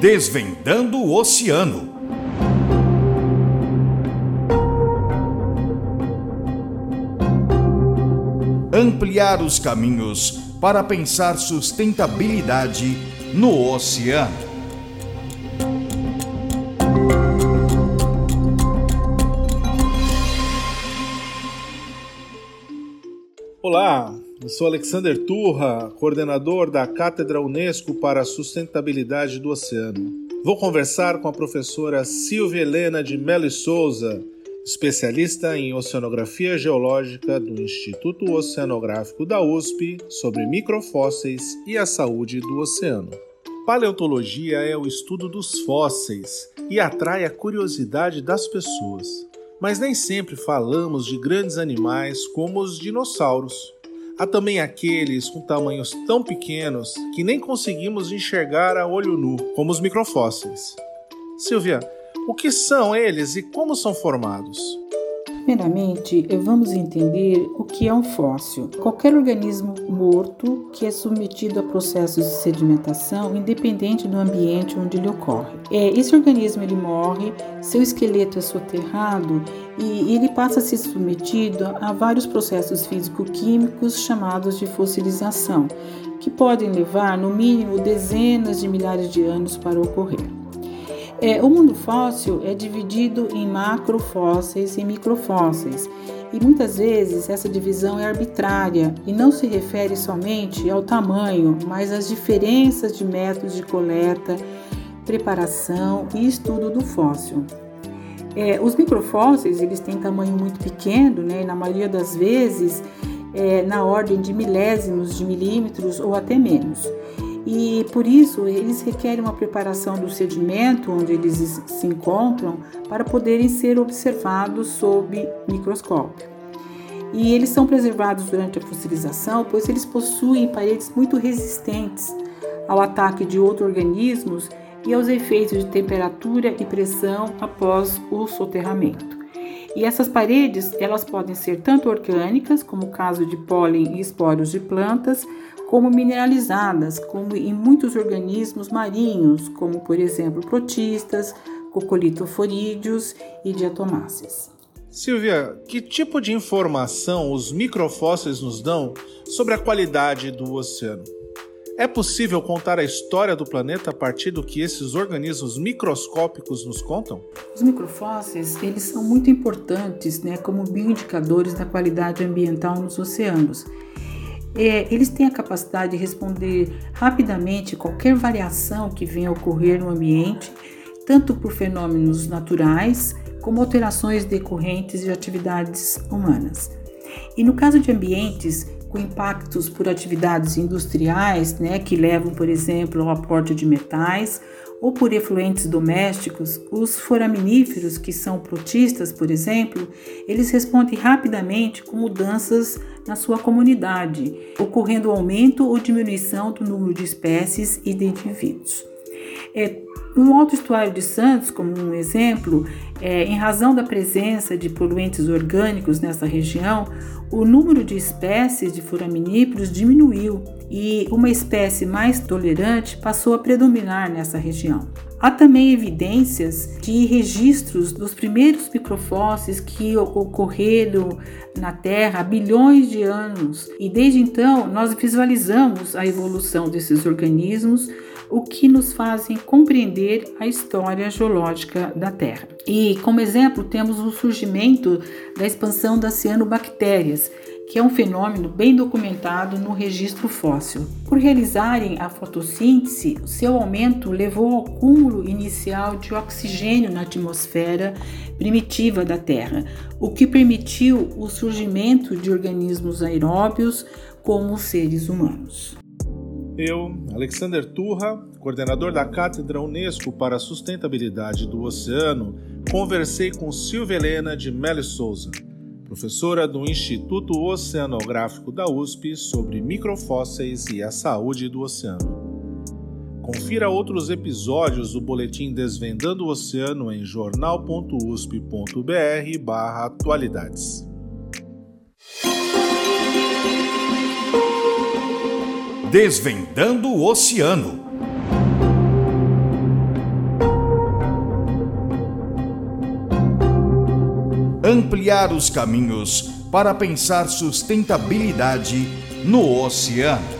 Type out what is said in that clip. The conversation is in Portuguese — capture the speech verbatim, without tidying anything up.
Desvendando o Oceano. Ampliar os caminhos para pensar sustentabilidade no oceano. Olá, eu sou Alexander Turra, coordenador da Cátedra Unesco para a Sustentabilidade do Oceano. Vou conversar com a professora Silvia Helena de Mello e Souza, especialista em Oceanografia Geológica do Instituto Oceanográfico da U S P, sobre microfósseis e a saúde do oceano. Paleontologia é o estudo dos fósseis e atrai a curiosidade das pessoas. Mas nem sempre falamos de grandes animais como os dinossauros. Há também aqueles com tamanhos tão pequenos que nem conseguimos enxergar a olho nu, como os microfósseis. Silvia, o que são eles e como são formados? Primeiramente, vamos entender o que é um fóssil. Qualquer organismo morto que é submetido a processos de sedimentação, independente do ambiente onde ele ocorre. Esse organismo ele morre, seu esqueleto é soterrado e ele passa a ser submetido a vários processos físico-químicos chamados de fossilização, que podem levar, no mínimo, dezenas de milhares de anos para ocorrer. É, o mundo fóssil é dividido em macrofósseis e microfósseis, e muitas vezes essa divisão é arbitrária e não se refere somente ao tamanho, mas às diferenças de métodos de coleta, preparação e estudo do fóssil. É, os microfósseis eles têm tamanho muito pequeno, né, e na maioria das vezes é, na ordem de milésimos de milímetros ou até menos. E por isso eles requerem uma preparação do sedimento onde eles se encontram para poderem ser observados sob microscópio. E eles são preservados durante a fossilização, pois eles possuem paredes muito resistentes ao ataque de outros organismos e aos efeitos de temperatura e pressão após o soterramento. E essas paredes, elas podem ser tanto orgânicas, como o caso de pólen e esporos de plantas, como mineralizadas, como em muitos organismos marinhos, como, por exemplo, protistas, cocolitoforídeos e diatomáceas. Silvia, que tipo de informação os microfósseis nos dão sobre a qualidade do oceano? É possível contar a história do planeta a partir do que esses organismos microscópicos nos contam? Os microfósseis, eles são muito importantes, né, como bioindicadores da qualidade ambiental nos oceanos. É, eles têm a capacidade de responder rapidamente qualquer variação que venha a ocorrer no ambiente, tanto por fenômenos naturais, como alterações decorrentes de atividades humanas. E no caso de ambientes com impactos por atividades industriais, né, que levam, por exemplo, ao aporte de metais, ou por efluentes domésticos, os foraminíferos, que são protistas, por exemplo, eles respondem rapidamente com mudanças na sua comunidade, ocorrendo aumento ou diminuição do número de espécies e de indivíduos. É, no Alto Estuário de Santos, como um exemplo, é, em razão da presença de poluentes orgânicos nessa região, o número de espécies de foraminíferos diminuiu e uma espécie mais tolerante passou a predominar nessa região. Há também evidências de registros dos primeiros microfósseis que ocorreram na Terra há bilhões de anos, e desde então nós visualizamos a evolução desses organismos, o que nos fazem compreender a história geológica da Terra. E, como exemplo, temos o surgimento da expansão das cianobactérias, que é um fenômeno bem documentado no registro fóssil. Por realizarem a fotossíntese, seu aumento levou ao acúmulo inicial de oxigênio na atmosfera primitiva da Terra, o que permitiu o surgimento de organismos aeróbios como os seres humanos. Eu, Alexander Turra, coordenador da Cátedra Unesco para a Sustentabilidade do Oceano, conversei com Silvia Helena de Mello e Souza, professora do Instituto Oceanográfico da U S P, sobre microfósseis e a saúde do oceano. Confira outros episódios do Boletim Desvendando o Oceano em jornal ponto u s p ponto b r barra atualidades. Desvendando o Oceano. ampliar os caminhos para pensar sustentabilidade no oceano.